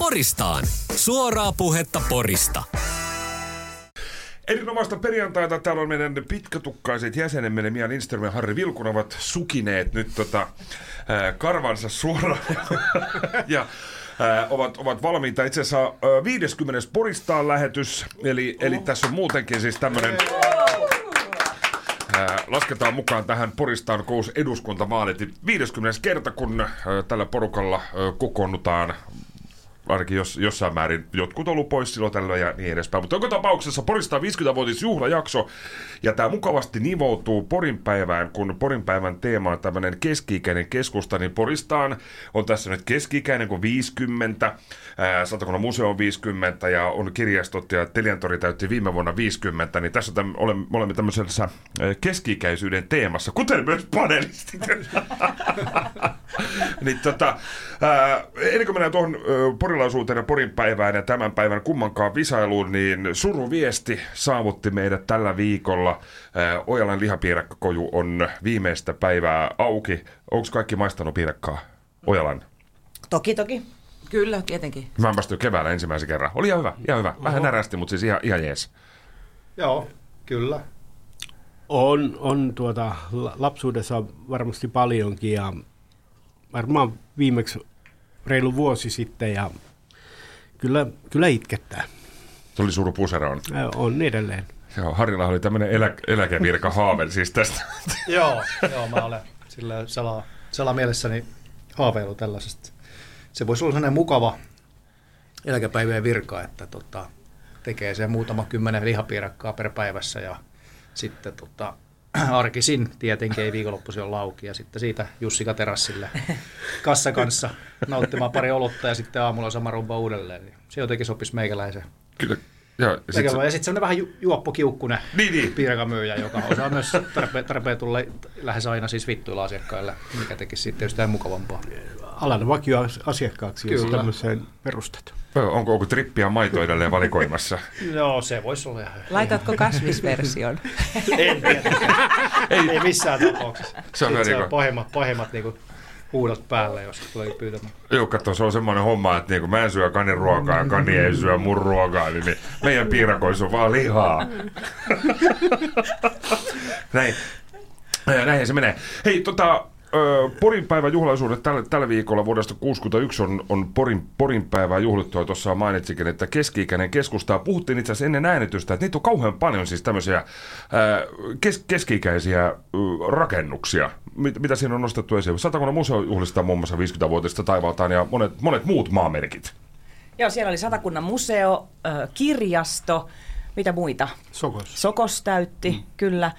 Poristaan. Suoraa puhetta Porista. Erinomaista perjantaita. Täällä on meidän pitkätukkaiset jäsenemme Miia Lindström ja Harri Vilkuna ovat sukineet nyt karvansa suoraan. Ja ovat valmiita. Itse asiassa 50. Poristaan lähetys. Eli tässä on muutenkin siis tämmöinen... Lasketaan mukaan tähän Poristaan kous eduskuntavaalit. 50. kerta, kun tällä porukalla kokoonnutaan, ainakin jossain määrin jotkut on ollut pois silloin tällöin ja niin edespäin. Mutta joka tapauksessa Poristaan 50-vuotis juhlajakso, ja tämä mukavasti nivoutuu Porinpäivään, kun Porinpäivän teema on tämmöinen keski-ikäinen keskusta, niin Poristaan on tässä nyt keski-ikäinen kuin 50, Satakunnan museo on 50 ja on kirjastot ja Teljäntori täytti viime vuonna 50, niin tässä olemme tämmöisessä keski-ikäisyyden teemassa, kuten myös panelistit. Niin ennen kuin mennään tuohon porilaisuuteen, Porinpäivään ja tämän päivän kummankaan visailuun, niin suruviesti saavutti meidät tällä viikolla. Ojalan lihapiirakkakoju on viimeistä päivää auki. Onko kaikki maistanut piirakkaa Ojalan? Toki. Kyllä, tietenkin. Mä päästyin keväällä ensimmäisen kerran. Oli ihan hyvä. Vähän närästi, mutta siis ihan jees. Joo, kyllä. On lapsuudessa varmasti paljonkin ja varmaan viimeksi reilu vuosi sitten ja kyllä itkettää. Se oli surupuseroon. On edelleen. Joo, Harrilla oli tämmöinen eläkevirka haavel siis tästä. Joo, mä olen sillä salamielessäni haaveilu tällaisesta. Se voisi olla sellainen mukava eläkepäivien virka, että tekee se muutama 10 lihapiirakkaa per päivässä ja sitten arkisin tietenkin, ei viikonloppuisin ole lauki, ja sitten siitä Jussika terassille kassa kanssa nauttimaan pari olutta ja sitten aamulla sama rumba uudelleen. Se jotenkin sopisi meikäläisen. Kyllä. Ja sitten semmoinen vähän juoppokiukkunen piirakamyyjä, joka osaa myös tarpeen tulla lähes aina siis vittuilla asiakkaille, mikä tekisi sitten jostain mukavampaa. Alan vakioasiakkaaksi, jos tämmöiseen perustat. Onko trippiä maito edelleen valikoimassa? No, se voisi olla ihan... Laitatko kasvisversion? En tiedä. Ei missään tapauksessa. Se on sitten pahemmat niinku huudot päälle, jos tulee pyytämään. Joo, katso, se on semmoinen homma, että niinku mä en syö kanin ruokaa ja kani ei syö mun ruokaa, niin meidän piirakoissa on vaan lihaa. Näin se menee. Hei, Porinpäivän juhlaisuudet tällä viikolla vuodesta 1961 on Porinpäivää juhlittua. Tuossa mainitsikin, että keski-ikäinen keskustaa. Puhuttiin itse asiassa ennen äänitystä, että niitä on kauhean paljon siis tämmöisiä keski-ikäisiä rakennuksia, mitä siinä on nostettu esiin. Satakunnan museo juhlistaa muun muassa 50-vuotista taivaltaan ja monet muut maamerkit. Joo, siellä oli Satakunnan museo, kirjasto. Mitä muita? Sokos täytti, kyllä.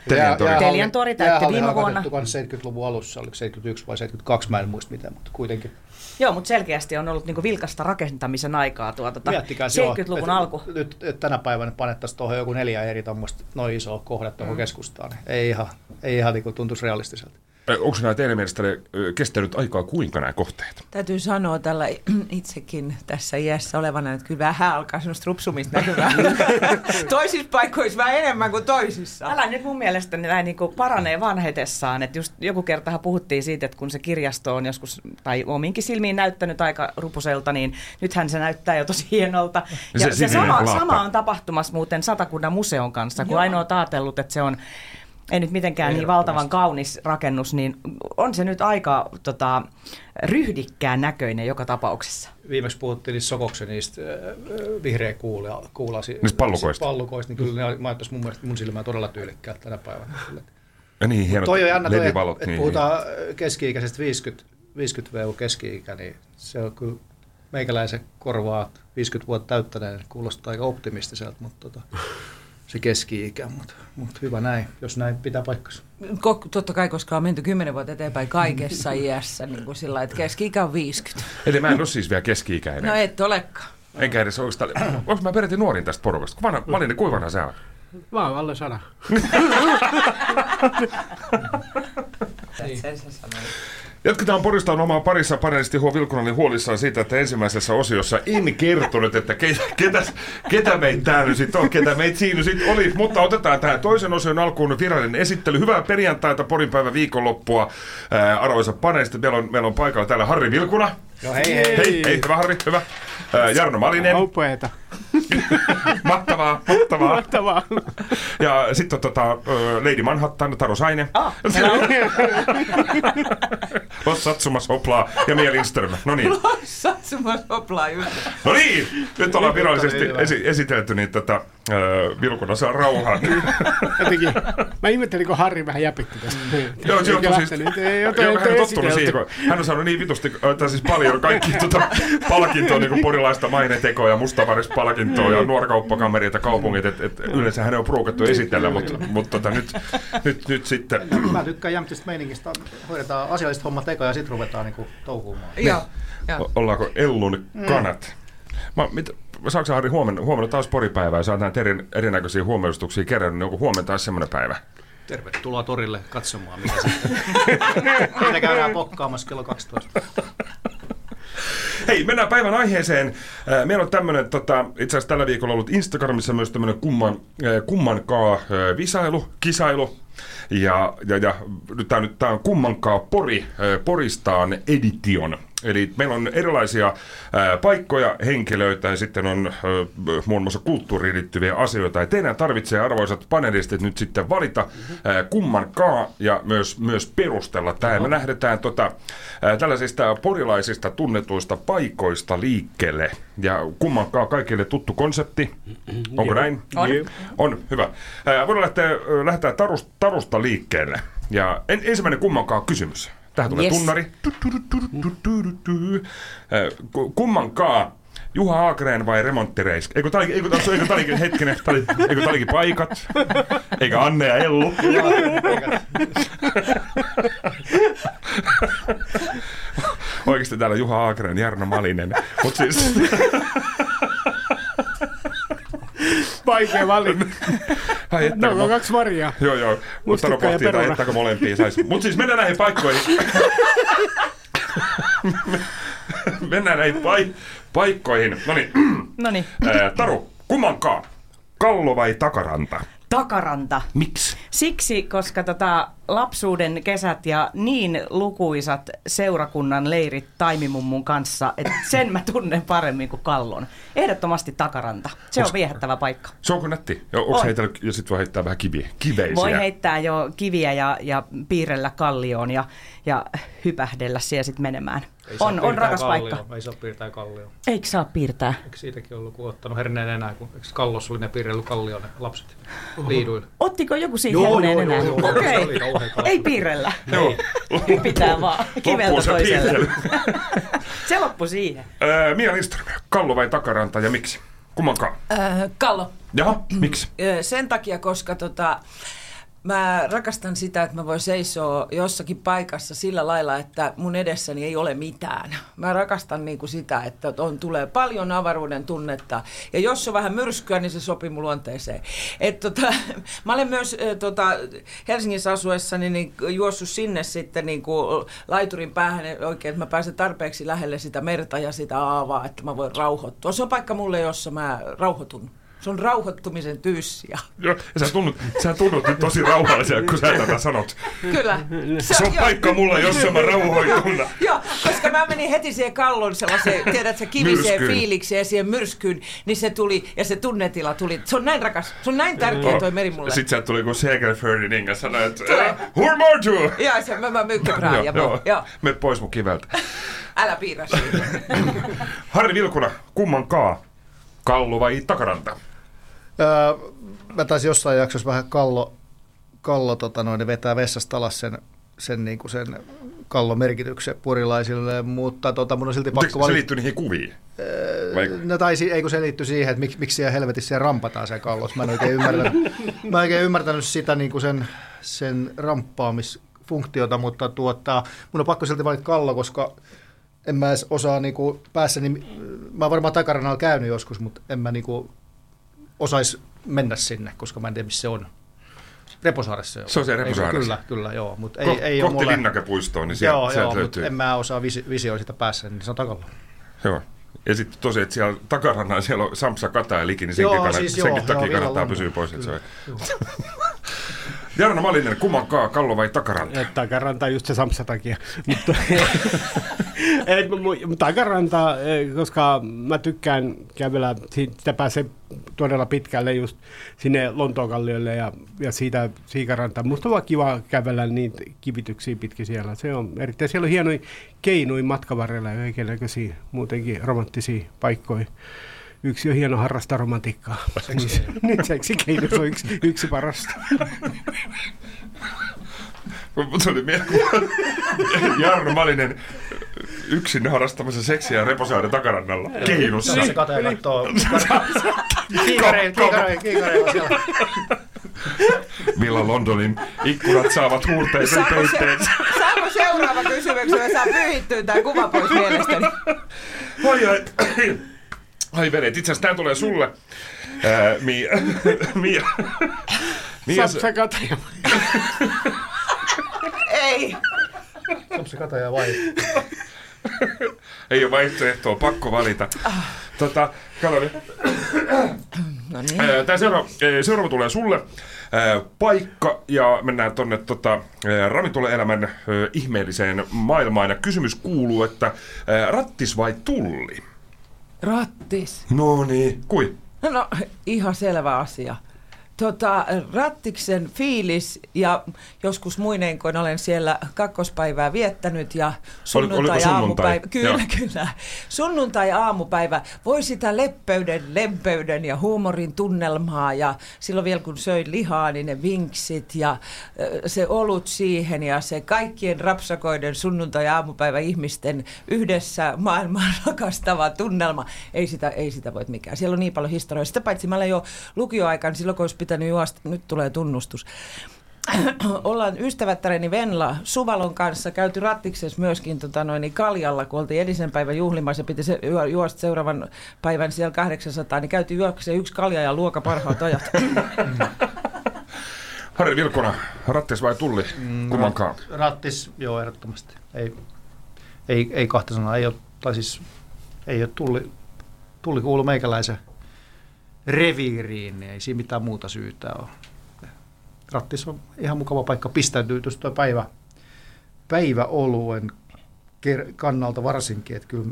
Teljäntori täytti viime vuonna. Jäähalli on 70-luvun alussa, oliko 71 vai 72, mä en muista mitään, mutta kuitenkin. Joo, mutta selkeästi on ollut niinku vilkasta rakentamisen aikaa tuo 70-luvun alku. Nyt tänä päivänä panettaisiin tuohon joku 4 eri tommoista noin isoa kohdetta tuohon keskustaan. Ei ihan niin kuin tuntuisi realistiselta. Onko nämä teidän mielestä kestänyt aikaa kuinka nämä kohteet? Täytyy sanoa tällä itsekin tässä iässä olevana, että kyllä vähän alkaa semmoista rupsumista näkyvää. Toisissa paikoissa vähän enemmän kuin toisissa. Älä nyt mun mielestä nämä niin kuin paranee vanhetessaan. Että just joku kertahan puhuttiin siitä, että kun se kirjasto on joskus tai omiinkin silmiin näyttänyt aika rupuselta, niin nythän se näyttää jo tosi hienolta. Ja se sama on tapahtumassa muuten Satakunnan museon kanssa, kun ainoa ajatellut, että se on... Ei nyt mitenkään niin valtavan kaunis rakennus, niin on se nyt aika ryhdikkään näköinen joka tapauksessa. Viimeksi puhuttiin niistä Sokoksen niistä vihreä kuulasi. Niistä pallukoista. Niin kyllä ne majoittaisi mun silmään todella tyylikkäät tänä päivänä. Ja niin hienot ledivalot. Että puhutaan keski-ikäisestä 50 keski-ikä, niin se on kyllä meikäläisen korvaa 50 vuotta täyttäneen. Kuulostaa aika optimistiselta, mutta... Se keski-ikä, mutta hyvä näin, jos näin pitää paikkansa. Totta kai, koska on menty 10 vuotta eteenpäin kaikessa iässä, niin kuin sillä, että keski-ikä on 50. Eli mä en ole siis vielä keski-ikäinen. No et olekaan. Enkä edes oikeastaan. Onko mä peräti nuorin tästä porukasta? Mä olin ne kuivana säällä. Mä oon alle 100. Jatketaan Poristaan omaa parissa. Panelisti Vilkunan oli huolissaan siitä, että ensimmäisessä osiossa en kertonut, että ketä meitä täällä nyt on, ketä meitä siinä sit oli. Mutta otetaan tähän toisen osion alkuun virallinen esittely. Hyvää perjantaita, Porinpäivän viikonloppua. Arvoisa paneelisti, meillä on paikalla täällä Harri Vilkuna. No hei. Hei, hyvä Harri, hyvä. Jarno Malinen. Upeeta. Mahtavaa. Ja sitten Lady Manhattan, Taru Saine. Ah, Los satsumas hoplaa ja Miia Lindström. No niin. Los satsumas hoplaa just. No niin, nyt ollaan virallisesti esitelty niin tätä Vilkuna saa rauhan. Jotenkin. Mä ihmettelin, kun Harri vähän jäpitti tästä. Joo, se on hän on tottunut siihen, kun hän on saanut niin vitusti, tai siis paljon kaikki palkintoa, niin kuin porilaista mainetekoa ja mustavarispalkintoa ja nuorkauppakamereita kaupungit, että yleensä hän on pruukattu esitellä, mutta nyt sitten. Mä tykkään jämptistä meiningistä, hoidetaan asialliset hommat eka ja sitten ruvetaan niin touhuumaan. Ollaanko Ellun kanat? Saatko Harri huomenna taas poripäivää ja saadaan erinäköisiä huomioistuksia kerran, niin onko huomenna taas semmoinen päivä? Tervetuloa torille katsomaan, mitä sitten. Meitä käydään pokkaamassa kello 12. Hei, mennään päivän aiheeseen. Meillä on tämmöinen, itse asiassa tällä viikolla ollut Instagramissa myös tämmöinen kumman kaa visailu, kisailu. Ja nyt tämä on Kumman Kaa Pori, Poristaan edition. Eli meillä on erilaisia paikkoja, henkilöitä ja sitten on muun muassa kulttuuriin liittyviä asioita. Ja teidän tarvitsee, arvoisat panelistit, nyt sitten valita kummankaan ja myös perustella tämä. Me lähdetään tällaisista porilaisista tunnetuista paikoista liikkeelle. Ja kummankaan kaikille tuttu konsepti. Onko näin? On. Hyvä. Voidaan lähteä Tarusta liikkeelle. Ja ensimmäinen kummankaan kysymys. Tähän tulee tunnari. Kummankaan, Juha Aakreen vai remonttireiski? Eikö talikin paikat? Eikä Anne ja Ellu? Oikeasti täällä Juha Aakreen, Jarno Malinen. Mut siis... Vaikea valinta. No, kaksi varjaa. Joo. Mutta Taro pohtii, tai ettäkö molempia saisi. Mutta siis mennään näihin paikkoihin. Mennään näihin paikkoihin. Noniin. Taru, kummankaan? Kallo vai takaranta? Takaranta. Miksi? Siksi, koska lapsuuden kesät ja niin lukuisat seurakunnan leirit taimimummun kanssa, että sen mä tunnen paremmin kuin Kallon. Ehdottomasti takaranta. Se on viehättävä paikka. Se onko nätti? Onko heitellyt, ja sit voi heittää vähän kiveisiä? Voi heittää jo kiviä ja piirrellä kallioon ja hypähdellä siellä sit menemään. On rakas paikka. Ei saa piirtää kallioon. Eikö saa piirtää? Eikö siitäkin ollut, kun ottanut herneen enää, kun Kallossa oli ne piirrellyt kallioon ne lapset liiduille? Ottiko joku siinä herneen enää? Okei. Ei piirrellä. Joo. Pitää vaan kiveltä toiselle. Se loppu siihen. Miia Lindström, Kallo vai takaranta ja miksi? Kummankaan? Kallo. Jaha, miksi? Sen takia, koska mä rakastan sitä, että mä voin seisoa jossakin paikassa sillä lailla, että mun edessäni ei ole mitään. Mä rakastan niinku sitä, että tulee paljon avaruuden tunnetta. Ja jos on vähän myrskyä, niin se sopii mun luonteeseen. Mä olen myös Helsingissä asuessani niin juossut sinne sitten niinku laiturin päähän oikein, että mä pääsen tarpeeksi lähelle sitä merta ja sitä aavaa, että mä voin rauhoittua. Se on paikka mulle, jossa mä rauhoitun. Se on rauhoittumisen tyyssiä. Ja sä tunnut nyt tosi rauhallisena, kun sä tätä sanot. Kyllä. Se on paikka mulla, jossa mä rauhoitun. Joo, koska mä menin heti siihen Kallon sellaiseen, tiedätkö, kiviseen fiilikseen ja siihen myrskyyn, niin se tuli, ja se tunnetila tuli. Se on näin rakas, se on näin tärkeä toi meri mulle. Sitten sä tuli, kun Segerfördin Inga sanoi, että hurmortu! Joo, se mä mykkärään. Joo, mene pois mun kiveltä. Älä piirrä siitä. Harri Vilkuna, kummankaan? Kallo vai takaranta? Mä taisin jossain jaksossa vähän kallo vetää vessasta alas sen niinku sen kallon merkityksen porilaisille, mutta mun on silti pakko valita. Se liittyy niihin kuviin? Eikö se liitty siihen, että miksi siellä helvetissä rampataan se kallos? Mä en oikein ymmärtänyt, sitä niinku sen ramppaamisfunktiota, mutta mun on pakko silti valita kallo, koska en mä edes osaa niinku päässäni, mä oon varmaan takarannalla käynyt joskus, mutta en mä niinku osais mennä sinne, koska mä en tiedä missä se on. Reposaaressa joo. Se on se Reposaaressa? Kyllä, joo. Mut ei kohti Linnakepuistoon, niin sieltä löytyy. Joo, en mä osaa visioida sitä päässäni, niin se on takalla. Joo. Ja sitten tosiaan, että siellä takarannalla siellä on Sampsa Kataja liki, niin senkin takia kannattaa pysyä pois. Jarno Malinen, kumman kaa, kallo vai takaranta? Takaranta just se samsa takia. Takaranta, koska mä tykkään kävellä, sitä pääsee todella pitkälle just sinne Lontookalliolle ja siitä Siikarantaan. Musta on vaan kiva kävellä niitä kivityksiä pitkin siellä. Se on erittäin, siellä on hienoja keinuja matkan varrella ja oikeinlaisia muutenkin romanttisia paikkoja. Yksi on hieno harrastaa romantiikkaa. Niin seksikeinus on yksi parasta. Tuli Jarno Malinen yksin harrastamassa seksiä Reposaaren takarannalla. Keinussa. Se katella tuo. Kiikareilla siellä. Milla Londonin ikkunat saavat huurteisen peitteensä. Saanko seuraava kysymyksellä saa pyyhittyä tämä kuva pois mielestäni? Ai vedet, itse asiassa tää tulee sulle. Miia. Sapsa Kataja. Ei. Sapsa Kataja vai? Ei ole vaihtoehtoa, pakko valita. Kato nyt. No niin. Tää seuraava tulee sulle. Paikka ja mennään tonne ravintolaelämän ihmeelliseen maailmaan. Ja kysymys kuuluu, että rattis vai tulli? Rattis. No niin. Kui? No ihan selvä asia. Rattiksen fiilis ja joskus muineen, kun olen siellä kakkospäivää viettänyt ja sunnuntai-aamupäivä. Kyllä. Sunnuntai-aamupäivä. Voi sitä leppeyden, lempeyden ja huumorin tunnelmaa ja silloin vielä kun söin lihaa, niin ne vinksit ja se olut siihen ja se kaikkien rapsakoiden sunnuntai-aamupäivä ihmisten yhdessä maailman rakastava tunnelma. Ei sitä voit mikään. Siellä on niin paljon historiaa. Sitä paitsi mä olen jo lukioaikaan silloin, kun olisi pitänyt juosta. Nyt tulee tunnustus. Ollaan ystävättäreni Venla Suvalon kanssa käyty rattiksessa myöskin kaljalla, kun oltiin edisen päivän juhlimassa ja piti juosta seuraavan päivän siellä 800, niin käytiin juokseen yksi kalja ja luoka parhaat ajat. Harri Vilkuna, rattis vai tulli? Kummankaan? Rattis, joo, ehdottomasti. Ei kahta sanaa, ei ole tulli kuulu meikäläisen reviiriin, niin ei siinä mitään muuta syytä ole. Rattis on ihan mukava paikka pistäytyy tuosta päiväoluen kannalta varsinkin, että kyllä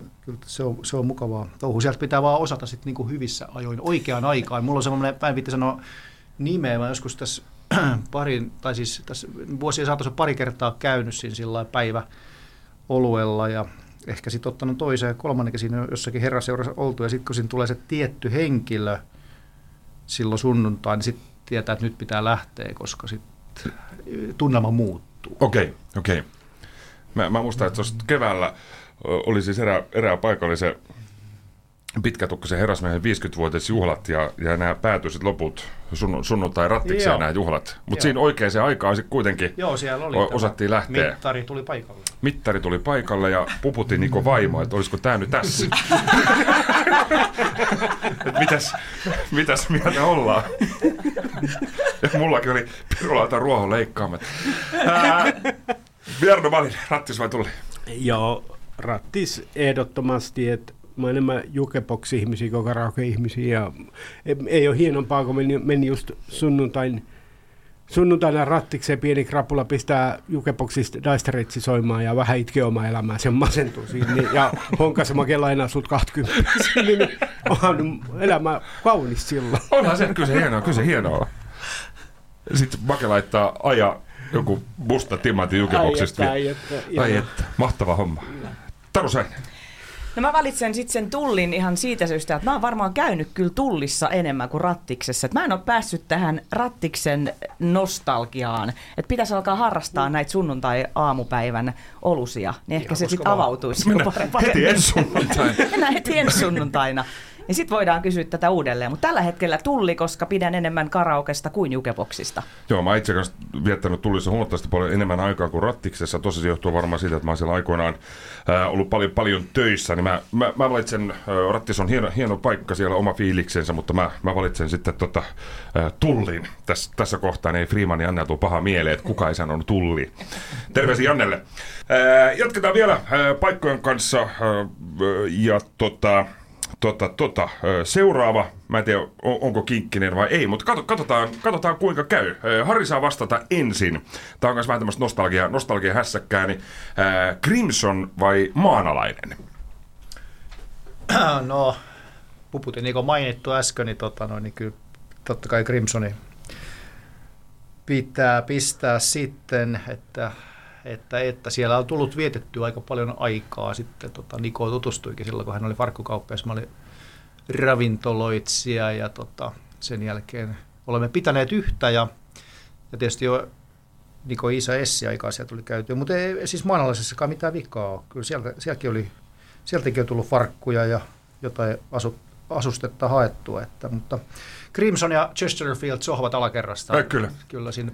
se on mukavaa. Touhu sieltä pitää vaan osata sitten niinku hyvissä ajoin oikeaan aikaan. Mulla on semmoinen, mä en viitti sanoa nimeä, mä joskus tässä vuosien saatossa pari kertaa käynyt siinä sillä päiväoluella ja ehkä sitten ottanut toisen ja kolmannenkin siinä jossakin herraseurassa oltu, ja sitten kun siinä tulee se tietty henkilö silloin sunnuntai, niin sitten tietää, että nyt pitää lähteä, koska sitten tunnelma muuttuu. Okei. Mä muistan, että tuossa keväällä oli siis erää paikka, oli se pitkätukkaisen herrasmiehen 50-vuotisjuhlat, ja nämä päätyi sitten loput sunnuntai rattikseen. Joo. Nämä juhlat. Mutta siinä oikein se aikaan sitten kuitenkin. Joo, siellä oli osattiin lähteä. Mittari tuli paikalle ja puputti Niko vaimo, että olisiko tämä nyt tässä. mitäs mieltä ollaan? Ja mullakin oli pirulauta ruohon leikkaamatta. Jarno Malinen, rattis vai tulli? Joo, rattis ehdottomasti, että mä oon enemmän jukebox-ihmisiä kuin karaoke-ihmisiä ja ei ole hienompaa, kun meni just sunnuntaina rattikseen pieni krapula pistää jukeboxista Daisteritsi soimaan ja vähän itkee omaa elämää, sen masentuu siinä ja Honkkari makella enää sut 20, niin onhan elämä kaunis silloin. Onhan se, kyllä se hienoa. Sitten make laittaa ajaa joku musta timantti jukeboxista. Ai että, mahtava homma. Taru Saine. No mä valitsen sitten sen tullin ihan siitä syystä, että mä oon varmaan käynyt kyllä tullissa enemmän kuin rattiksessa. Et mä en ole päässyt tähän rattiksen nostalgiaan. Että pitäisi alkaa harrastaa näitä sunnuntai-aamupäivän olusia. Niin ehkä ihan se sitten avautuisi. Mennään heti ensi sunnuntaina. Ja sitten voidaan kysyä tätä uudelleen. Mutta tällä hetkellä tulli, koska pidän enemmän karaokesta kuin jukeboxista. Joo, mä itse kanssa viettänyt tullissa huomattavasti paljon enemmän aikaa kuin rattiksessa. Tosi se johtuu varmaan siitä, että mä oon siellä aikoinaan ollut paljon töissä. Niin mä valitsen, rattis on hieno paikka, siellä oma fiiliksensä, mutta mä valitsen sitten tullin. Tässä kohtaa ei Freemanin Janne tule paha mieleen, että kuka ei sanonut tulli. Terveisiä Jannelle. Jatketaan vielä paikkojen kanssa ja Seuraava, mä en tiedä onko kinkkinen vai ei, mutta katsotaan kuinka käy. Harri saa vastata ensin. Tää on myös vähän tämmöistä nostalgia-hässäkkää, niin Crimson vai maanalainen? No, puputin niin kuin mainittu äsken, niin kyllä totta kai Crimsoni pitää pistää sitten, että siellä on tullut vietettyä aika paljon aikaa sitten. Niko tutustuikin silloin, kun hän oli farkkukauppias. Mä olin ravintoloitsija ja sen jälkeen olemme pitäneet yhtä. Ja tietysti jo Niko isä Essi-aikaa siellä tuli käytyä. Mutta ei siis maanalaisessakaan mitään vikaa ole. Kyllä sieltäkin on tullut farkkuja ja jotain asustetta haettua. Mutta Crimson ja Chesterfield sohvat alakerrasta. Kyllä siinä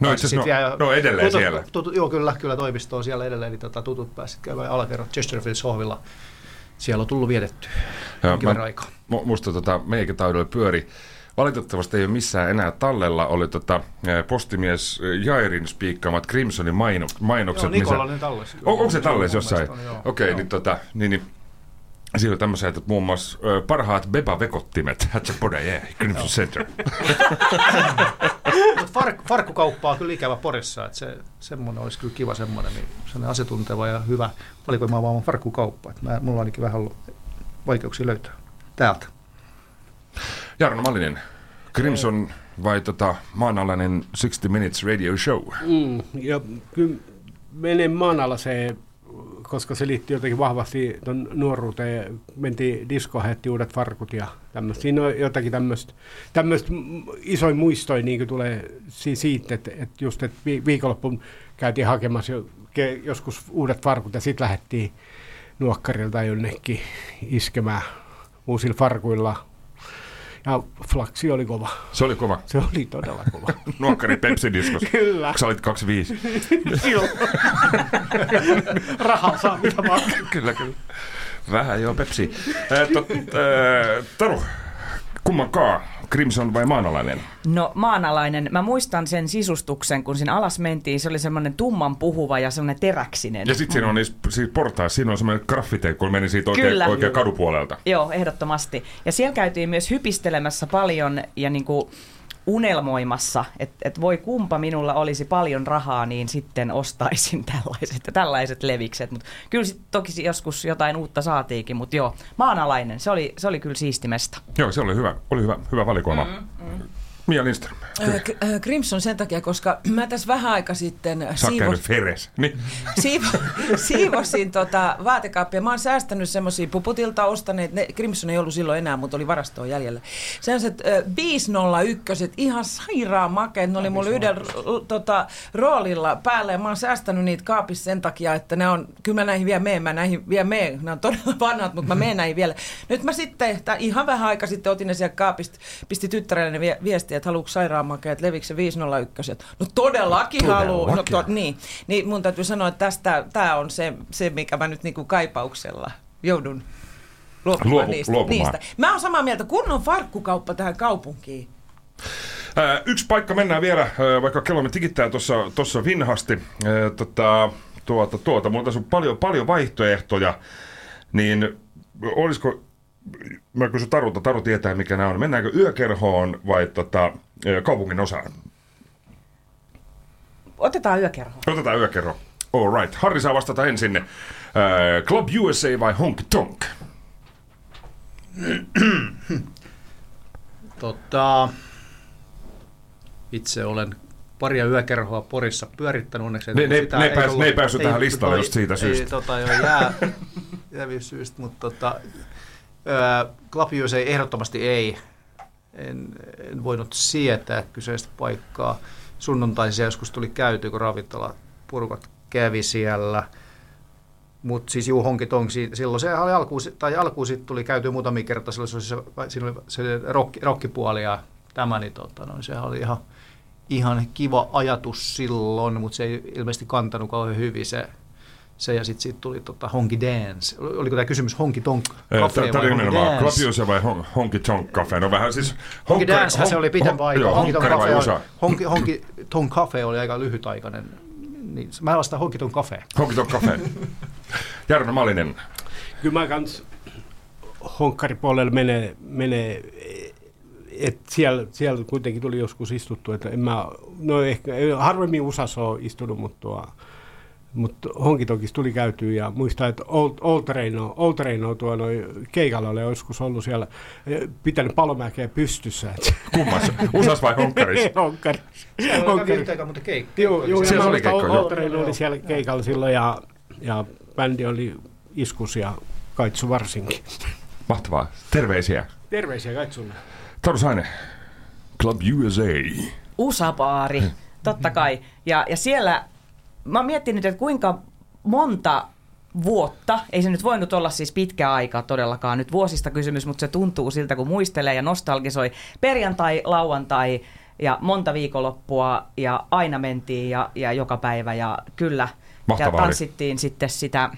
edelleen siellä. Joo, kyllä toimistoon siellä edelleen, niin tutut pääsit käymään alakerrat Chesterfield sohvilla. Siellä on tullut vietetty jonkin aikaa. Musta meikä taudolla pyöri. Valitettavasti ei ole missään enää tallella. Oli postimies Jairin spiikkaamat Crimsonin mainokset. Joo, Nikolla oli tallessa. Onko se tallessa jossain? Okei, niin. Siinä on tämmöisiä, että muun muassa parhaat beba-vekottimet, Crimson Center. Farkkukauppaa on kyllä ikävä Porissa, että semmoinen olisi kyllä kiva semmoinen asetunteva ja hyvä valikoimaa vaan farkkukauppa. Mulla on ainakin vähän ollut vaikeuksia löytää täältä. Jarno Malinen, Crimson vai maanalainen 60 Minutes Radio Show? Ja kyllä menen maanalaiseen. Koska se liittyy jotenkin vahvasti nuoruuteen, mentiin diskoon, heti uudet farkut ja tämmöistä. Siinä on jotakin tämmöistä isoin muistoi niin tulee siitä, että just että viikonloppuun käytiin hakemassa joskus uudet farkut ja sitten lähdettiin nuokkarilta jonnekin iskemään uusilla farkuilla. Ja flaksi oli kova. Se oli kova? Se oli todella kova. Nuokkari Pepsi-diskos. Kyllä. Kun sä olit 25. Joo. Rahaa saa mitä vaan. Kyllä. Vähän joo, Pepsi. Taru, kummankaan, Crimson vai maanalainen? No maanalainen. Mä muistan sen sisustuksen, kun siinä alas mentiin. Se oli semmoinen tumman puhuva ja semmoinen teräksinen. Ja sitten siinä on niissä portaissa, siinä on semmoinen graffite, kun meni siitä oikein kadupuolelta. Joo, ehdottomasti. Ja siellä käytiin myös hypistelemässä paljon ja niinku unelmoimassa, että voi kumpa minulla olisi paljon rahaa, niin sitten ostaisin tällaiset levikset. Mut kyllä sit toki joskus jotain uutta saatiinkin, mutta joo, maanalainen, se oli kyllä siistimestä. Joo, se oli hyvä valikoima. Miia Lindström. Crimson sen takia, koska mä tässä vähän aika sitten siivosin vaatekaappia. Mä oon säästänyt semmosia puputilta ostaneet. Crimson ei ollut silloin enää, mutta oli varastoon jäljellä. Sellaiset 501, ihan sairaan makeet. Ne oli mulla yhden roolilla päällä ja mä oon säästänyt niitä kaapissa sen takia, että ne on, kyllä mä näihin vielä meen. Ne on todella vanhat, mutta mä meen näihin vielä. Nyt mä sitten, ihan vähän aika sitten otin ne sieltä kaapista, pisti tyttärelle ne viestiä, että haluatko sairaanmakeet, leviksen 501. No todellakin haluaa. Niin, mun täytyy sanoa, että tämä on se, mikä mä nyt niinku kaipauksella joudun luopumaan niistä. Mä oon samaa mieltä, kun on farkkukauppa tähän kaupunkiin. Yksi paikka mennään vielä, vaikka kellomme tikittää tuossa vinhasti. Mulla tässä on paljon vaihtoehtoja, niin olisiko... Mä kysyn Tarulta, Taru tietää mikä nämä on. Mennäänkö yökerhoon vai kaupungin osaan? Otetaan yökerho. All right. Harri saa vastata ensin. Club USA vai Honky Tonk? Itse olen paria yökerhoa Porissa pyörittänyt. Onneksi ne ei päässyt tähän listalle just siitä syystä. Jääviysyystä, mutta Club USA ehdottomasti ei. En voinut sietää kyseistä paikkaa. Sunnuntaisia joskus tuli käytyä, kun ravintolaporukat kävi siellä. Mutta siis Honky Tonk, silloin se oli alkuun sitten tuli käytyä muutamia kertaa. Silloin se rokkipuoli ja tämä, niin se oli ihan kiva ajatus silloin, mutta se ei ilmeisesti kantanut kauhean hyvin se. Ja sitten siitä tuli Honky Dance. Oliko tämä kysymys Honky Tonk Cafe vai Honky Dance? Club USA vai Honky Tonk Cafe? No vähän siis... Honky Dancehän se oli pitempää aikaa. Honky Tonk Cafe oli aika lyhytaikainen. Niin, mä vastaan Honky Tonk Cafe. Jarno Malinen. Kyllä mä kans Honkkaripuolelle menee et siellä kuitenkin tuli joskus istuttu, että en mä, no ehkä harvemmin USAssa on istunut, mutta Honkitokissa tuli käytyä ja muistaa, että Old Reino tuo keikalla oli joskus ollut siellä, pitänyt Palomäkeä pystyssä. Kummassa? USAssa vai Honkkarissa? Honkkarissa. Siellä oli aika yhtä mutta keikkoja. Old Reino oli siellä keikalla silloin ja bändi oli iskus ja Kaitsu varsinkin. Mahtavaa. Terveisiä. Terveisiä Kaitsulle. Taru Saine, Club USA. USA-baari, totta kai. Ja siellä, mä oon miettinyt, että kuinka monta vuotta, ei se nyt voinut olla siis pitkä aika todellakaan, nyt vuosista kysymys, mutta se tuntuu siltä, kun muistelee ja nostalgisoi. Perjantai, lauantai ja monta viikonloppua ja aina mentiin ja joka päivä ja kyllä. Mahtavaa. Ja tanssittiin sitten sitä...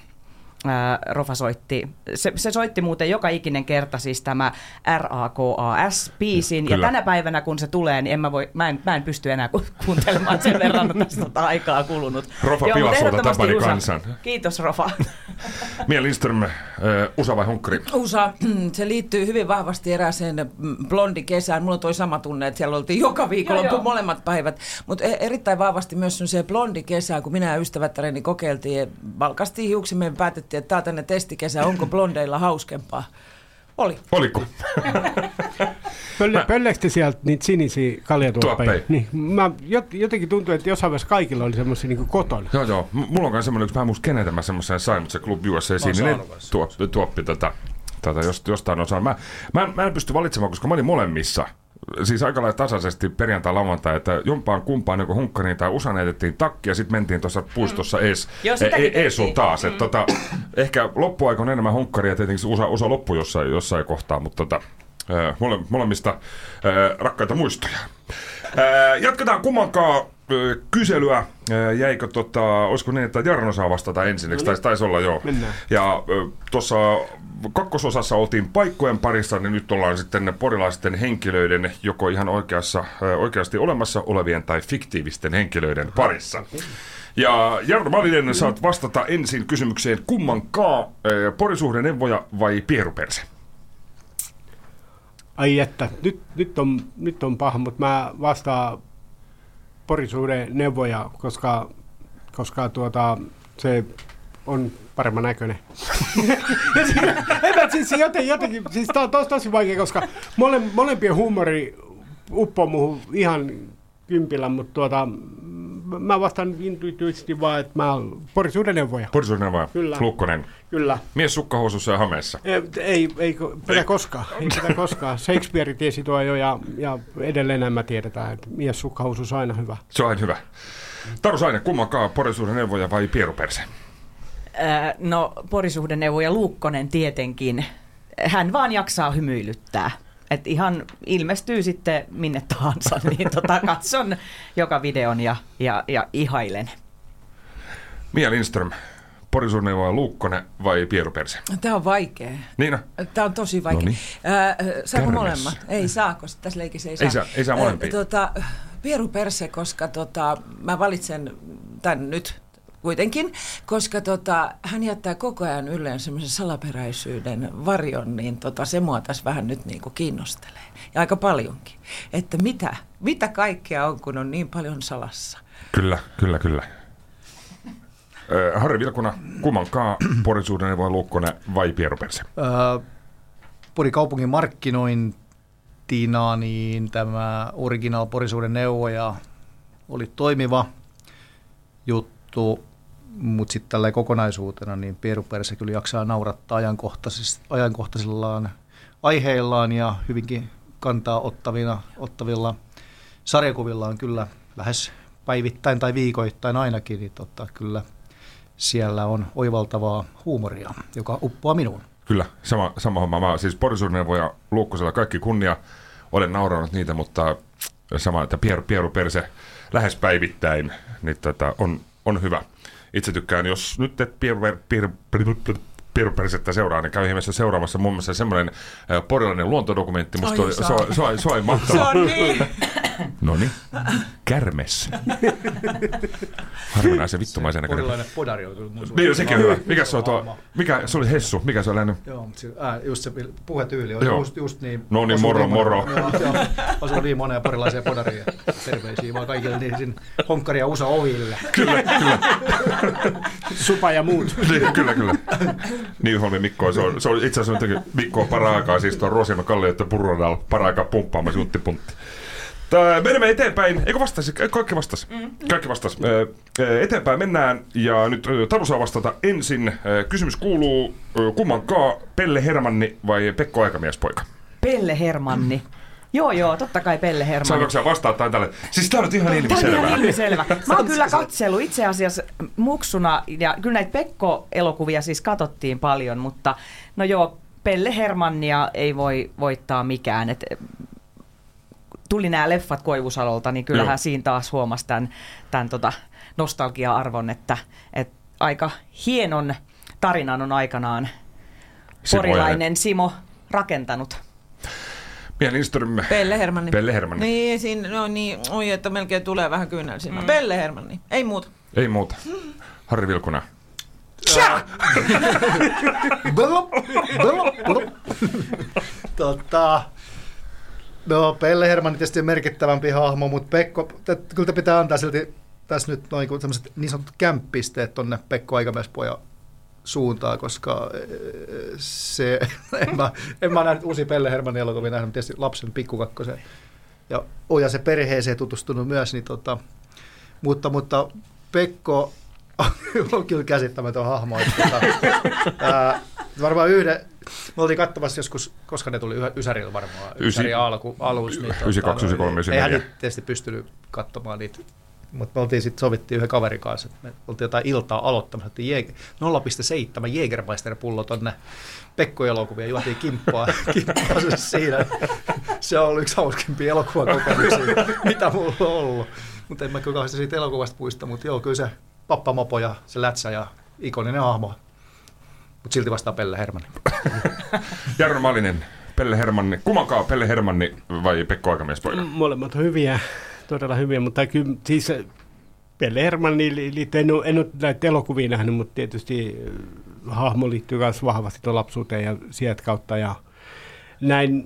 Rofa soitti. Se soitti muuten joka ikinen kerta siis tämä RAKAS-biisin. Ja tänä päivänä kun se tulee, niin mä en pysty enää kuuntelemaan sen verran, että tästä aikaa kulunut. Rofa pilasi sulta tapani kansan. Kiitos Rofa. Miia Lindström, USA vai Honkkari? USA. Se liittyy hyvin vahvasti erääseen blondikesään. Mulla on toi sama tunne, että siellä oltiin joka viikonloppu molemmat päivät. Mutta erittäin vahvasti myös se blondikesää, kun minä ja ystävättäreni kokeiltiin, valkastiin hiuksimme ja päätettiin, että tää on tänne testikesä, onko blondeilla hauskempaa? Oli. Oliko? Pölleekö te sieltä niitä sinisiä kaljatuoppeja? Niin, mä jotenkin tuntuu, että jossain vaiheessa kaikilla oli semmoisia niin kuin kotona. Joo. Mulla on myös semmoinen, yksi vähän musta keneltä mä semmoisen sain, mutta se Club USA esiin, niin tuoppi tätä jostain osaa. Mä en pysty valitsemaan, koska mä olin molemmissa. Siis aika lailla tasaisesti perjantai-lavantai, että jompaan kumpaan, joko Hunkkariin tai USAan jätettiin takki ja sitten mentiin tuossa puistossa Eesuun taas. Mm. Ehkä loppuaikoina enemmän Hunkkaria, tietenkin USA loppui jossain kohtaa, mutta molemmista rakkaita muistoja. Jatketaan Kumman Kaa kyselyä. Jäikö olisiko niin, että Jarno saa vastata ensin, taisi olla joo. Mennään. Ja tuossa kakkososassa oltiin paikkojen parissa, niin nyt ollaan sitten porilaisten henkilöiden, joko ihan oikeasti olemassa olevien tai fiktiivisten henkilöiden parissa. Ja Jarno Malinen, saat vastata ensin kysymykseen, Kumman Kaa, porisuhdeneuvoja vai Pieruperse? Ai että, nyt on paha, mutta mä vastaan porisuhdeneuvoja, koska se on paremman näköinen. Siis tää on tosi vaikea, koska molempien huumori uppoo muuhun ihan kympillä, mutta mä vastaan intuitiivisesti vaan, että mä oon porisuhdeneuvoja. Porisuhdeneuvoja. Kyllä. Luukkonen. Kyllä. Mies sukkahousussa ja hameessa. Ei pidä koskaan. Shakespeare tiesi tuo jo ja edelleen nämä tiedetään, että mies sukkahousussa on aina hyvä. Se on aina hyvä. Taru Saine, Kumman Kaa, porisuhdeneuvoja vai Pieruperse? No, porisuhdeneuvoja Luukkonen tietenkin. Hän vaan jaksaa hymyilyttää. Et ihan ilmestyy sitten minne tahansa, niin katson joka videon ja ihailen. Miia Lindström, porisuhdeneuvoja Luukkone vai Pieruperse? Tämä on vaikea. Niina? Tämä on tosi vaikea. Noniin. Saako molemmat? Ei saa, koska tässä leikissä ei saa. Ei saa molempia. Pieruperse, koska mä valitsen tän nyt. Kuitenkin, koska hän jättää koko ajan yleensä semmoisen salaperäisyyden varjon, niin se mua tässä vähän nyt niin kuin kiinnostelee. Ja aika paljonkin. Että mitä kaikkea on, kun on niin paljon salassa. Kyllä. Harri Vilkuna, Kumman Kaa, porisuhdeneuvoja vai Luukkone vai Pieruperse? Porin kaupungin markkinointina niin tämä original porisuhdeneuvoja oli toimiva juttu. Mutta sitten tällä kokonaisuutena, niin Pieruperse kyllä jaksaa naurattaa ajankohtaisillaan aiheillaan ja hyvinkin kantaa ottavilla sarjakuvillaan kyllä lähes päivittäin tai viikoittain ainakin, niin kyllä siellä on oivaltavaa huumoria, joka uppoaa minuun. Kyllä, sama homma. Mä siis porisuhdeneuvoja Luukkosella kaikki kunnia, olen nauranut niitä, mutta sama, että Pieruperse lähes päivittäin, niin on hyvä. Itse tykkään, jos nyt et Pierupersettä seuraa, niin käy ihmeessä seuraamassa muun muassa semmoinen porilainen luontodokumentti. Musta se on mahtava. Se on niin. No niin, kärmes. Harvinaisen vittumaisen näköinen. Porilainen podari oli kyllä mun suuri. Sekin on hyvä. Mikä se on tuo? Mikä se oli Hessu? Mikä se oli lännen? Joo, just se puhetyyli oli just niin. No niin, moro, moro. Osa oli niin monia porilaisia podaria. Terveisiä vaan kaikille niihin Honkkari ja Usa oville. Kyllä, kyllä. Supa ja muut. Kyllä, kyllä. Niinholmi Mikko, se on itse asiassa Mikko paraakaan, siis tuon Rosina Kallioiden Purronalla paraakaan pumppaamassa junttipuntti. Menemme eteenpäin. Eikö vastasi? Kaikki vastasi. Kaikki vastasi. Eteenpäin mennään ja nyt Taru saa vastata ensin. Kysymys kuuluu, kummankaan Pelle Hermanni vai Pekko Aikamiespoika? Pelle Hermanni. Joo, totta kai Pelle Hermanni. Saanko sä vastaat tälle? Siis tää on ihan ilmiselvää. Tää on ilmiselvää. Mä oon kyllä katsellut itse asiassa muksuna ja kyllä näitä Pekko-elokuvia siis katsottiin paljon, mutta no joo, Pelle Hermannia ei voi voittaa mikään, että tuli nämä leffat Koivusalolta, niin kyllähän siinä taas huomasi tämän nostalgia-arvon, että aika hienon tarinan on aikanaan porilainen Simo rakentanut. Miia Lindström. Pelle Hermanni. Niin, siinä, no niin, oi, että melkein tulee vähän kyynelsilmä. Pelle Hermanni, ei muuta. Ei muuta. Harri Vilkuna. Tja! No, Pelle Hermanni tietysti on merkittävämpi hahmo, mutta Pekko, kyllä pitää antaa silti tässä nyt noin sellaiset niin sanotut kämppisteet tuonne Pekko Aikamiespojan suuntaan, koska se, en mä nähnyt uusia Pelle Hermannin elokuvia nähnyt, tietysti lapsen pikkukakkoseen ja Oja se perheeseen tutustunut myös, niin mutta Pekko on kyllä käsittämätön hahmo. Varmaan yhden, me oltiin katsomassa joskus, koska ne tuli Ysärillä varmaan, Ysäri alus. Niin 92, 93, 94. Eihän nyt tietysti pystynyt katsomaan niitä, mutta me oltiin sitten sovittiin yhden kaverin kanssa, että me oltiin jotain iltaa aloittamassa, että 0,7 Jägermeisterpullo tonne Pekko-elokuvia, juotiin kimppaa siinä. Se on ollut yksi hauskimpia elokuvakokemuksia, mitä mulla on ollut. Mutta en mä kyllä kauheasti siitä elokuvasta puista, mutta joo, kyllä se pappamopo ja se lätsä ja ikoninen hahmo. Mutta silti vastaa Pelle Hermanni. Jarno Malinen, Pelle Hermanni. Kummankaan Pelle Hermanni vai Pekko Aikamiespoika? Molemmat on hyviä, todella hyviä, mutta kyllä siis Pelle Hermanni, en ole näitä elokuvia nähnyt, mutta tietysti hahmo liittyy myös vahvasti tuon lapsuuteen ja sieltä kautta ja näin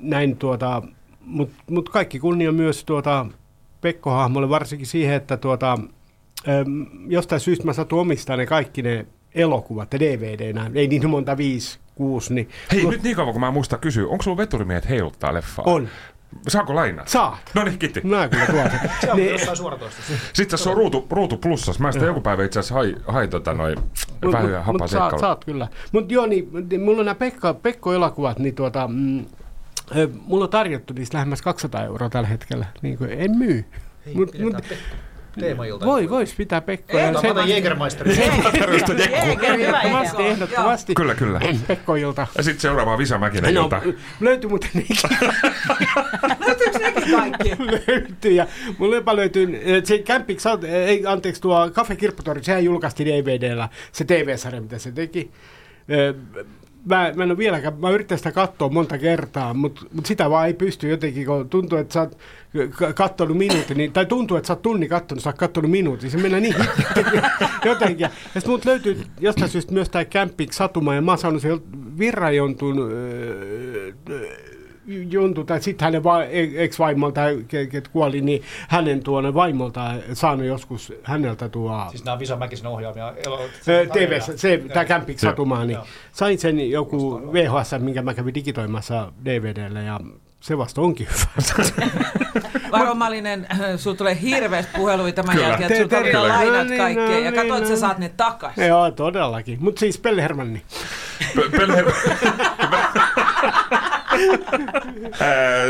mut kaikki kunnia myös Pekko-hahmolle, varsinkin siihen, että jostain syystä mä satun omistaa ne kaikki ne elokuvat ja DVD-nä, ei niin monta 5, 6. Niin. Hei, nyt niin kauan kun mä muistan kysyä, onko sulla veturimiehet heiluttaa leffaa? On. Saanko lainaa? Saat. No niin, kiitti. Mä kyllä tuolta. Se on jostain suoratoistossa. Sitten se on ruutu plussas. Mä sitä joku päivä itse asiassa hain vähyä hapaa seikkailla. Mutta saat kyllä. Mutta joo, niin mulla on nämä Pekko-elokuvat, niin mulla on tarjottu niistä lähemmäs 200 euroa tällä hetkellä. Niin kuin en myy. Hei, pidetään Pekko. Voisi pitää Pekkoa. Otan Jägermeisterin. Ehdottomasti. Kyllä. Pekko-ilta. Ja sitten seuraavaa Visa Mäkinen-ilta. Löytyy muuten nekin. Löytyykö nekin kaikki? Löytyy. Ja mulla jopa löytyy, se Kämpiksi, anteeksi, tuo Cafe Kirpputori, sehän julkaistiin DVD-llä, se TV-sarja, mitä se teki. Mä en ole vieläkään, mä yritän sitä katsoa monta kertaa, mutta sitä vaan ei pysty jotenkin, kun tuntuu, että sä oot katsonut minuutin, niin, tai tuntuu, että sä oot tunnin katsonut, sä oot katsonut minuutin, se mennään niin jotenkin. Ja sit mut löytyy jostain syystä myös tää Kämpik satuma, ja mä oon saanut se virrajontun, tai sit hänen ex-vaimolta, ket kuoli, niin hänen tuonne vaimolta saanut joskus häneltä tuo... Siis nämä Visa Mäkisen ohjaamia... Tämä Kämpik satuma, niin sain sen joku VHS, minkä mä kävin digitoimassa DVD:llä, ja se vasta onkin hyvä. Varo Malinen, sinulla tulee hirveästi puheluja tämän jälkeen, että sinulla on lainat kaikkeen, ja katso, että sä saat ne takaisin. Joo, todellakin. Mutta siis Pelle Hermanni. Pelle Hermanni.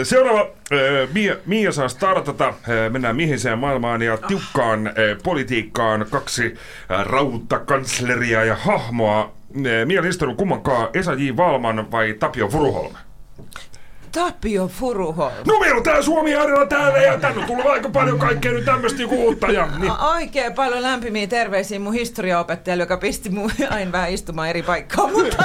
Seuraava. Miia saa startata. Mennään miehiseen maailmaan ja tiukkaan politiikkaan. Kaksi rautakansleria ja hahmoa. Miia Lindström, kummankaan Esa J. Wahlman vai Tapio Furuholm? Tapio Furuholm. No meillä on tää Suomi areena täällä ja tänne on tullut aika paljon kaikkea nyt tämmöstä uutta. Niin. Oikein paljon lämpimiä terveisiä mun historiaopettajalle, joka pisti mun aina vähän istumaan eri paikkaan. Mutta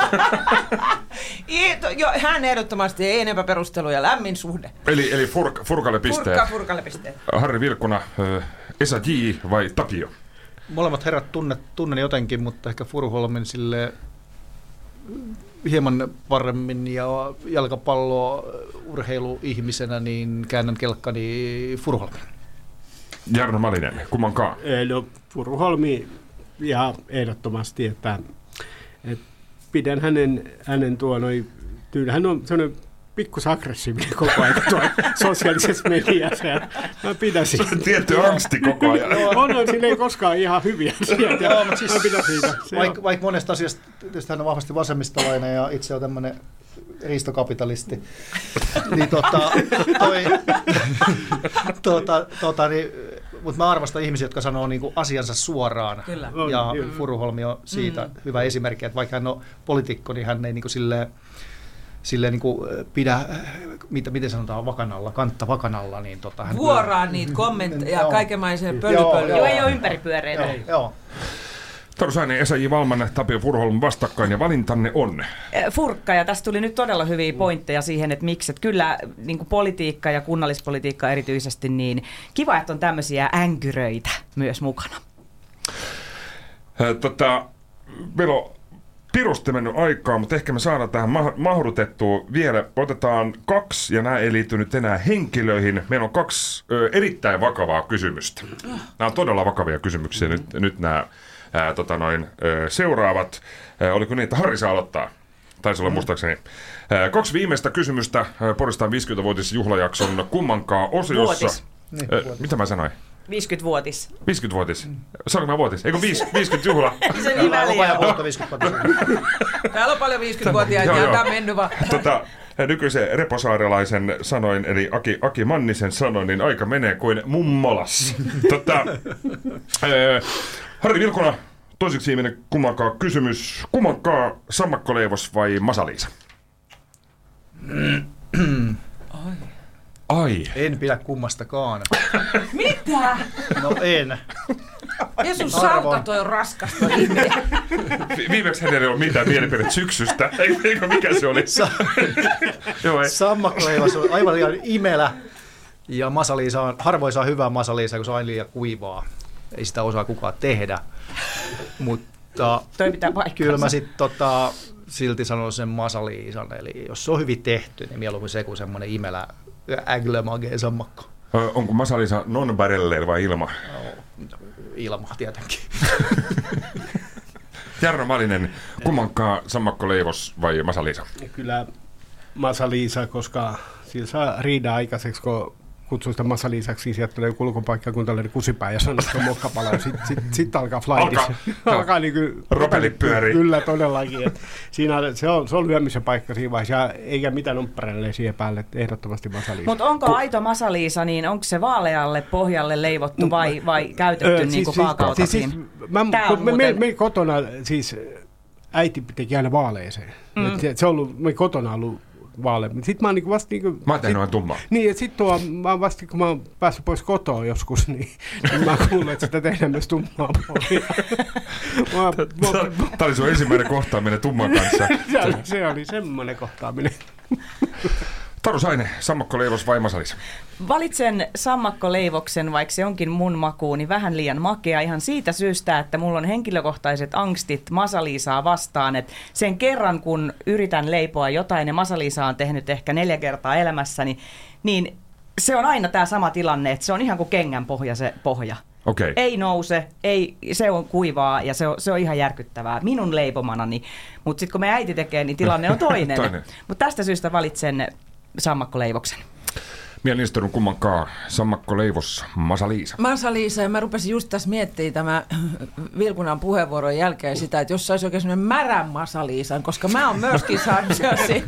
hän ehdottomasti ei enempää perusteluja, lämmin suhde. Eli furkalle pisteet. Furkalle pisteet. Harri Vilkuna, Esa J. vai Tapio? Molemmat herrat tunnen jotenkin, mutta ehkä Furuholmin sille hieman paremmin ja jalkapallo-urheiluihmisenä, niin käännän kelkkani Furuholmiin. Jarno Malinen, kumman kaa? No Furuholmi ja ehdottomasti, että pidän hänen hän on sellainen pikkus aggressiivinen koko ajan tuo sosiaalisessa mediassa. Ja mä pidän siitä. Se on tietty angsti koko ajan. On, siinä ei koskaan ihan hyviä sieltä. Joo, mutta siis vaikka monesta asiasta, tietysti hän on vahvasti vasemmistolainen ja itse on tämmöinen riistokapitalisti, niin niin, mutta mä arvostan ihmisiä, jotka sanoo niinku asiansa suoraan. Kyllä. Ja Furuholmi on siitä hyvä esimerkki, että vaikka hän on poliitikko, niin hän ei niinku silleen niin kuin pidä, miten sanotaan, kantta vakanalla. Niin hän vuoraan niitä kommentteja, kaikenlaisia pölypölyä. Joo, ei ole ympäripyöreitä. Joo. Taru Saine, Esa J. Wahlman, Tapio Furuholm vastakkain ja valintanne on? Furkka, ja tässä tuli nyt todella hyviä pointteja siihen, että miksi. Että kyllä niin kuin politiikka ja kunnallispolitiikka erityisesti, niin kiva, että on tämmöisiä änkyröitä myös mukana. Meillä on pirusti mennyt aikaa, mutta ehkä me saadaan tähän mahdutettua vielä. Otetaan kaksi, ja nämä ei liity nyt enää henkilöihin. Meillä on kaksi erittäin vakavaa kysymystä. Nämä on todella vakavia kysymyksiä nyt nämä seuraavat. Oliko niin, että Harri saa aloittaa? Taisi olla muistaakseni. Kaksi viimeistä kysymystä Poristaan 50-vuotis juhlajakson kummankaan osiossa. Mitä mä sanoin? 50-vuotis. 50-vuotis. Saanko mä vuotis? Eikö 50 juhla? Se niin väliä on. Täällä on paljon 50-vuotiaita, ja tämä on mennyt vaan. Nykyisen reposaarelaisen sanoin, eli Aki Mannisen sanoin, niin aika menee kuin mummolas. Harri Vilkuna, toiseksi viimeinen kummankaa kysymys. Kummankaa, sammakkoleivos vai masaliisa? Ai. En pidä kummastakaan. Mitä? No en. Jeesus saukka, toi on raskasta. Viimeksi hänellä ei ole mitään mielipidettä syksystä. Eikö mikä se oli? Sammakkoleivos on aivan liian imelä. Ja masaliisa on, harvoin saa hyvää masaliisaa, kun se on aina liian kuivaa. Ei sitä osaa kukaan tehdä. Mutta kyllä mä sitten silti sanon sen masaliisan. Eli jos se on hyvin tehty, niin mieluummin se kuin semmoinen imelä äglömageen sammakko. Onko masaliisa non-barrelleillä vai ilma? Ilma tietenkin. Jarno Malinen, kummankaan sammakkoleivos vai masaliisa? Kyllä masaliisa, koska siinä saa riidaa aikaiseksi, kun kutsuu sitä masaliisaksi, sieltä tulee joku ulkopaikka, kun tällainen kusipää ja sanoo, että mokkapala, ja sitten alkaa flightis. Alkaa niin kuin ropelit pyörii. Kyllä todellakin. Se on lyömisen paikka siinä vaiheessa, eikä mitään umpparelle siihen päälle, ehdottomasti masaliisa. Mutta onko aito masaliisa, niin onko se vaalealle pohjalle leivottu vai käytetty niin kuin kaakaota? Me kotona, siis äiti teki aina vaaleeseen. Se on ollut, me kotona ollut vaale. Sitten mä oon niinku vasta niinku mä tein noin tummaa. Niin, ja sit mä oon vasta, kun mä oon päässyt pois kotoa joskus, niin mä oon kuullut, että sitä tehdään myös tummaa pohjaa. Tää oli sun ensimmäinen kohtaaminen tumman kanssa. Se oli semmoinen kohtaaminen. Taru Saine, sammakkoleivos vai masalisa? Valitsen sammakkoleivoksen, vaikka se onkin mun makuuni vähän liian makea, ihan siitä syystä, että mulla on henkilökohtaiset angstit masaliisaa vastaan. Et sen kerran, kun yritän leipoa jotain, ja masaliisaa on tehnyt ehkä 4 kertaa elämässäni, niin se on aina tämä sama tilanne, että se on ihan kuin kengän pohja se pohja. Okay. Ei nouse, se on kuivaa ja se on ihan järkyttävää minun leipomanani. Mutta sitten kun me äiti tekee, niin tilanne on toinen. Mutta tästä syystä valitsen sammakkoleivoksen. Miia Lindström, kummankaan, sammakkoleivos, masaliisa? Masaliisa, ja mä rupesin just tässä miettimään tämän Vilkunan puheenvuoron jälkeen sitä, että jos saisi oikein semmoinen märän masaliisan, koska mä oon myöskin saanut sellaisia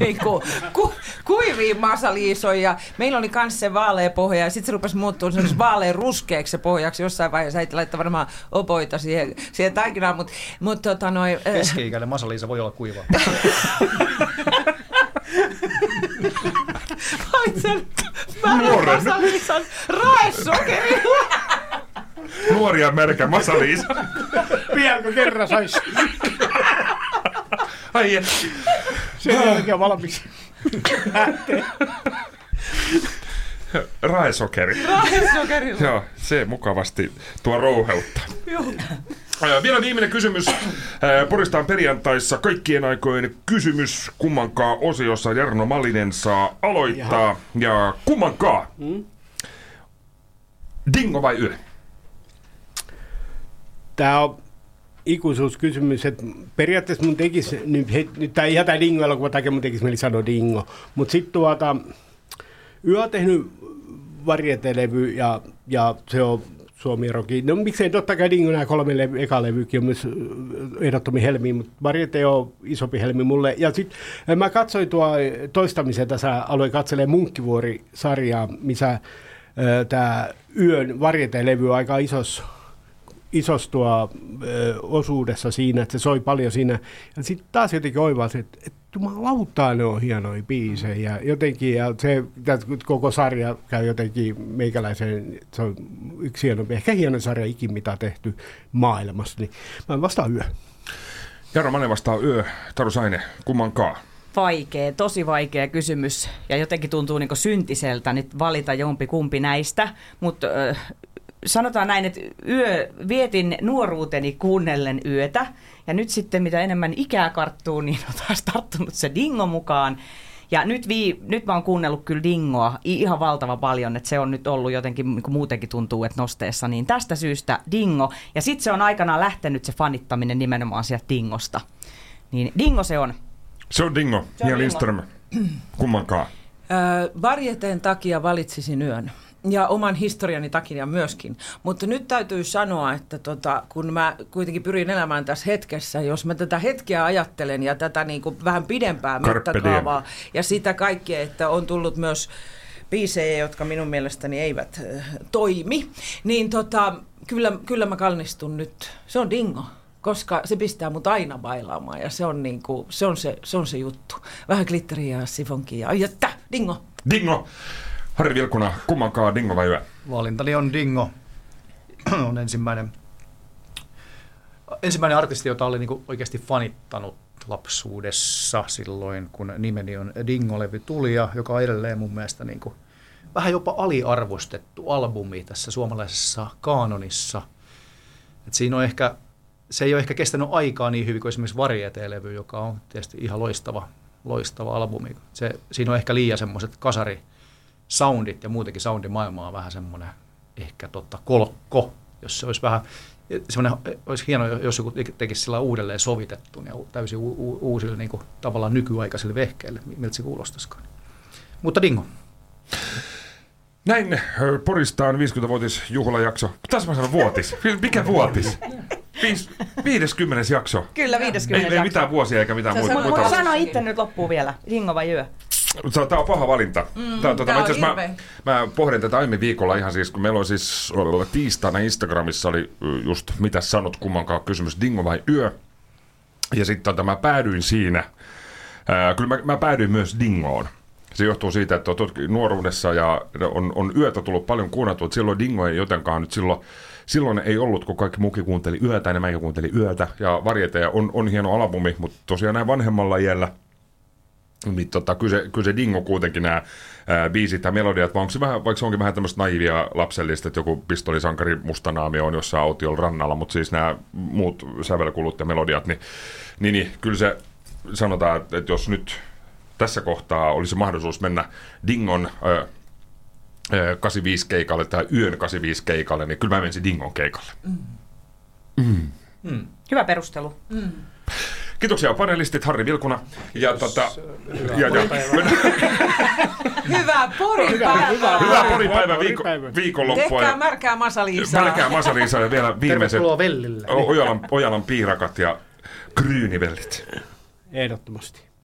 kuivia masaliisoja. Meillä oli kans se vaalea pohja, ja sitten se rupesi muuttua semmoisen vaaleen ruskeaksi se pohjaksi jossain vaiheessa. Äiti laittaa varmaan opoita siihen taikinaan, mutta keski-ikäinen masaliisa voi olla kuiva. Haitsen märkä masaliisan raesokerilla. Nuoria märkä masaliisa. Vieläkö kerran saisi? Ai jes. Sen jälkeen valmis. Lähtee. Raesokeri. Raesokerilla. Joo, se mukavasti tuo rouheutta. Joo. Vielä viimeinen kysymys. Poristaan perjantaissa kaikkien aikojen kysymys. Kummankaa osiossa Jarno Malinen saa aloittaa. Ja kummankaa? Dingo vai yö? Tämä on ikuisuuskysymys. Periaatteessa mun tekisi, nyt tämä ei ihan tämä dingo elokuva, takia mun tekisi mieli sanoa dingo. Mutta sitten yö on tehnyt varjetelevy ja se on Suomi-roki. No miksei totta kai Dingo nämä kolme eka levykin on myös ehdottomia helmiä, mutta Varjeet on isompi helmi mulle. Ja sitten mä katsoin tuo toistamisen tässä, aloin katselemaan Munkkivuori-sarjaa, missä tämä Yön Varjeet-levy on aika isos tuo osuudessa siinä, että se soi paljon siinä. Ja sitten taas jotenkin oivasin, että jumalautaa, ne on hienoja biisejä. Jotenkin, ja se koko sarja käy jotenkin meikäläiseen, se on yksi hienompi, ehkä hieno sarja ikin, mitä tehty maailmassa. Niin mä vastaan yö. Jarno Malinen vastaa yö. Taru Saine, kummankaan? Vaikea, tosi vaikea kysymys. Ja jotenkin tuntuu niin kuin syntiseltä nyt valita jompi kumpi näistä, mutta sanotaan näin, että vietin nuoruuteni kuunnellen yötä, ja nyt sitten mitä enemmän ikää karttuu, niin on taas tarttunut se dingo mukaan. Ja nyt mä oon kuunnellut kyllä dingoa ihan valtavan paljon, että se on nyt ollut jotenkin, niin kuin muutenkin tuntuu, että nosteessa, niin tästä syystä dingo. Ja sitten se on aikanaan lähtenyt se fanittaminen nimenomaan sieltä dingosta. Niin dingo se on. Se on dingo. Miia Lindström, kummankaan? Varjeteen takia valitsisin yön. Ja oman historiani takia myöskin. Mutta nyt täytyy sanoa, että kun mä kuitenkin pyrin elämään tässä hetkessä, jos mä tätä hetkeä ajattelen ja tätä niin kuin vähän pidempää mittakaavaa ja sitä kaikkea, että on tullut myös biisejä, jotka minun mielestäni eivät toimi, niin kyllä mä kalnistun nyt. Se on dingo, koska se pistää mut aina bailaamaan ja se on, niin kuin, se on se juttu. Vähän glitteriä ja sifonkia. Ai jättä, dingo! Dingo! Harri Vilkuna, kummankaan, dingo vai yö? Valintani on dingo. On ensimmäinen artisti, jota olin niinku oikeasti fanittanut lapsuudessa silloin, kun nimeni on Dingo-levy tuli, ja joka on edelleen mun mielestä niinku vähän jopa aliarvostettu albumi tässä suomalaisessa kaanonissa. Et siinä on ehkä, se ei ole ehkä kestänyt aikaa niin hyvin kuin esimerkiksi Varieté-levy, joka on tietysti ihan loistava albumi. Siinä on ehkä liian semmoiset kasari soundit ja muutenkin soundimaailma on vähän semmoinen ehkä kolkko, jos se olisi vähän semmoinen, olisi hieno, jos joku tekisi sillä uudelleen sovitettu ja täysin uusille niin kuin, tavallaan nykyaikaisille vehkeille, miltä se kuulostaisikaan. Mutta dingo. Näin Poristaan 50-vuotis juhlajakso. Tässä mä sanon vuotis. Mikä vuotis? 50. jakso. Kyllä 50. jakso. Ei mitään vuosia eikä mitään muuta. Mutta sano itse nyt loppuun vielä. Dingo vai yö? Tämä on paha valinta. Mä pohdin tätä aiemmin viikolla ihan siis, kun meillä on siis tiistaina Instagramissa oli just mitä sanot kummankaan kysymys, dingo vai yö. Ja sitten mä päädyin siinä. Kyllä mä päädyin myös dingoon. Se johtuu siitä, että nuoruudessa ja on yötä tullut paljon kuunnattua, että silloin dingo ei jotenkaan nyt silloin ei ollut, kun kaikki muukin kuunteli yötä, ja mäkin kuuntelin yötä. Ja Varieteja on hieno albumi, mutta tosiaan näin vanhemmalla iällä. Kyllä se dingo kuitenkin nämä biisit ja melodiat, vaikka se onkin vähän tämmöistä naivia lapsellista, että joku pistolisankari mustanaamio on jossain autiolla rannalla, mutta siis nämä muut sävelkulut ja melodiat, niin kyllä se sanotaan, että jos nyt tässä kohtaa olisi mahdollisuus mennä dingon 85 keikalle tai yön 85 keikalle, niin kyllä mä menisin dingon keikalle. Hyvä perustelu. Kiitoksia panelistit, Harri Vilkuna ja hyvää Porinpäivää. Hyvää Porinpäivää viikonloppua. Tehkää märkää masaliisaa. Märkää masaliisaa ja vielä viimeiset Ojalan piirakat ja kryynivellit. Ehdottomasti.